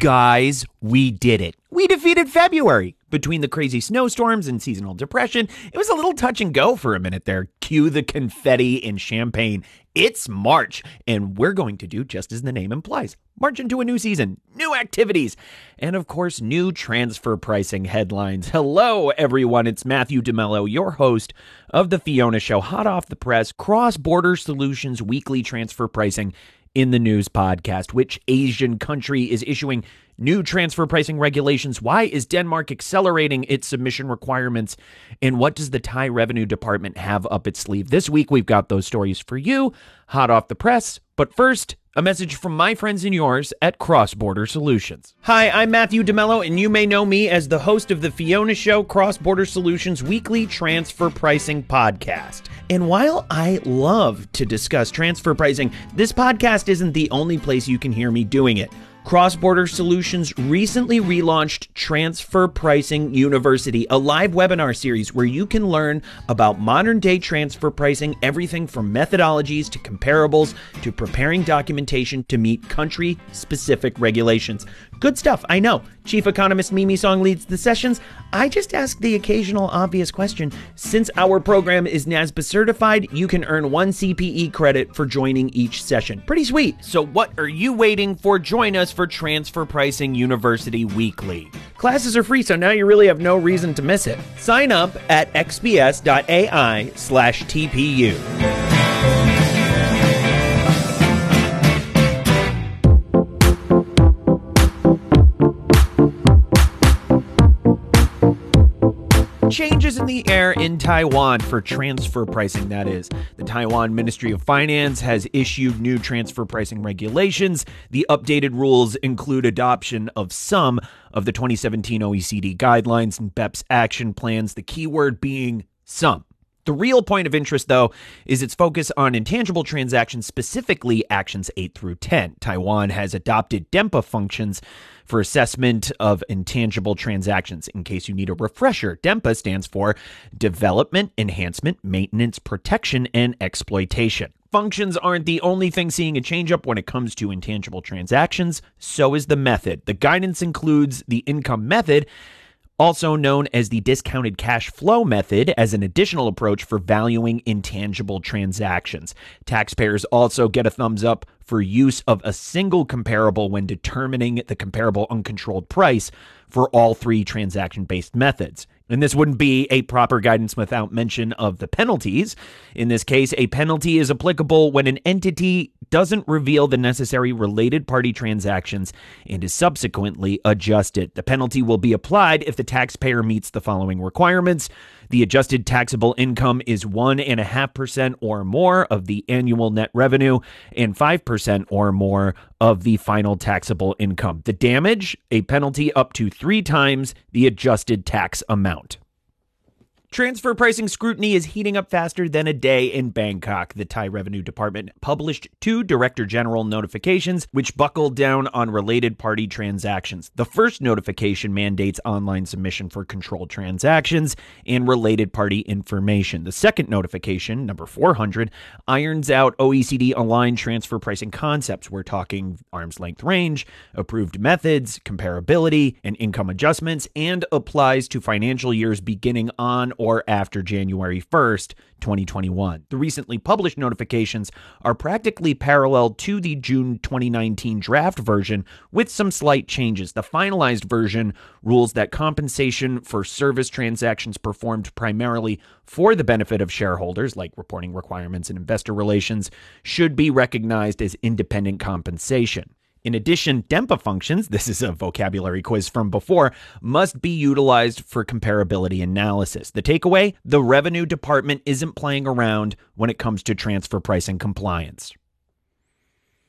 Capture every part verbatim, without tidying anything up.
Guys, we did it. We defeated February. Between the crazy snowstorms and seasonal depression, it was a little touch and go for a minute there. Cue the confetti and champagne. It's March, and we're going to do just as the name implies. March into a new season, new activities, and of course, new transfer pricing headlines. Hello, everyone. It's Matthew DeMello, your host of The Fiona Show, hot off the press, Cross-Border Solutions Weekly Transfer Pricing in the News podcast. Which Asian country is issuing new transfer pricing regulations? Why is Denmark accelerating its submission requirements? And what does the Thai Revenue Department have up its sleeve? This week, we've got those stories for you, hot off the press. But first, a message from my friends and yours at Cross-Border Solutions. Hi, I'm Matthew DeMello, and you may know me as the host of The Fiona Show, Cross-Border Solutions' weekly transfer pricing podcast. And while I love to discuss transfer pricing, this podcast isn't the only place you can hear me doing it. Cross-Border Solutions recently relaunched Transfer Pricing University, a live webinar series where you can learn about modern-day transfer pricing, everything from methodologies to comparables to preparing documentation to meet country-specific regulations. Good stuff, I know. Chief Economist Mimi Song leads the sessions. I just ask the occasional obvious question. Since our program is NASBA certified, you can earn one C P E credit for joining each session. Pretty sweet. So what are you waiting for? Join us for Transfer Pricing University Weekly. Classes are free, so now you really have no reason to miss it. Sign up at x b s dot a i slash t p u. Changes in the air in Taiwan for transfer pricing, that is. The Taiwan Ministry of Finance has issued new transfer pricing regulations. The updated rules include adoption of some of the twenty seventeen O E C D guidelines and BEPS action plans, the key word being some. The real point of interest, though, is its focus on intangible transactions, specifically Actions eight through ten. Taiwan has adopted DEMPA functions for assessment of intangible transactions. In case you need a refresher, DEMPA stands for Development, Enhancement, Maintenance, Protection, and Exploitation. Functions aren't the only thing seeing a change-up when it comes to intangible transactions. So is the method. The guidance includes the income method, also known as the discounted cash flow method, as an additional approach for valuing intangible transactions. Taxpayers also get a thumbs up for use of a single comparable when determining the comparable uncontrolled price for all three transaction-based methods. And this wouldn't be a proper guidance without mention of the penalties. In this case, a penalty is applicable when an entity doesn't reveal the necessary related party transactions and is subsequently adjusted. The penalty will be applied if the taxpayer meets the following requirements. The adjusted taxable income is one point five percent or more of the annual net revenue and five percent or more of the final taxable income. The damage, a penalty up to three times the adjusted tax amount. Transfer pricing scrutiny is heating up faster than a day in Bangkok. The Thai Revenue Department published two Director General notifications, which buckled down on related party transactions. The first notification mandates online submission for controlled transactions and related party information. The second notification, number four hundred, irons out O E C D-aligned transfer pricing concepts. We're talking arm's length range, approved methods, comparability, and income adjustments, and applies to financial years beginning on or after January first, twenty twenty-one. The recently published notifications are practically parallel to the June twenty nineteen draft version with some slight changes. The finalized version rules that compensation for service transactions performed primarily for the benefit of shareholders, like reporting requirements and investor relations, should be recognized as independent compensation. In addition, DEMPA functions, this is a vocabulary quiz from before, must be utilized for comparability analysis. The takeaway? The Revenue Department isn't playing around when it comes to transfer pricing compliance.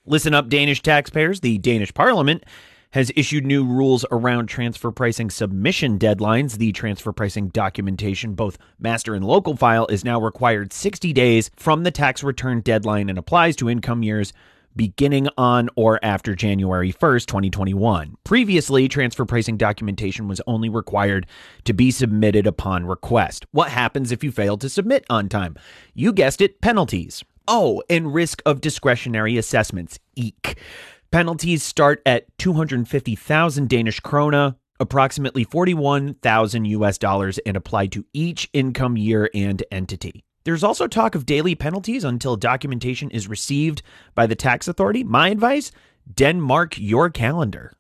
Listen up, Danish taxpayers. The Danish Parliament has issued new rules around transfer pricing submission deadlines. The transfer pricing documentation, both master and local file, is now required sixty days from the tax return deadline and applies to income years beginning on or after January first, twenty twenty-one. Previously, transfer pricing documentation was only required to be submitted upon request. What happens if you fail to submit on time? You guessed it, penalties. Oh, and risk of discretionary assessments. Eek. Penalties start at two hundred fifty thousand Danish krone, approximately forty-one thousand U S dollars, and apply to each income year and entity. There's also talk of daily penalties until documentation is received by the tax authority. My advice, Denmark your calendar.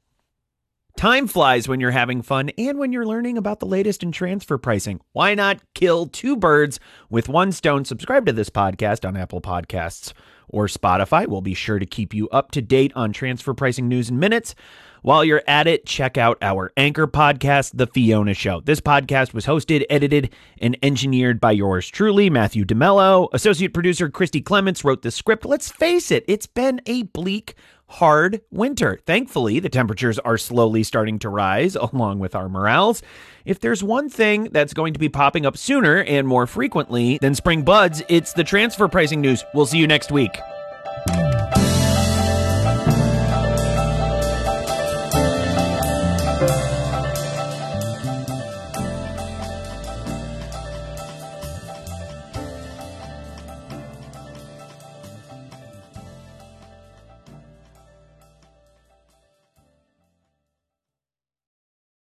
Time flies when you're having fun and when you're learning about the latest in transfer pricing. Why not kill two birds with one stone? Subscribe to this podcast on Apple Podcasts or Spotify. We'll be sure to keep you up to date on transfer pricing news and minutes. While you're at it, check out our anchor podcast, The Fiona Show. This podcast was hosted, edited, and engineered by yours truly, Matthew DeMello. Associate producer Christy Clements wrote the script. Let's face it, it's been a bleak, hard winter. Thankfully, the temperatures are slowly starting to rise, along with our morales. If there's one thing that's going to be popping up sooner and more frequently than spring buds, it's the transfer pricing news. We'll see you next week.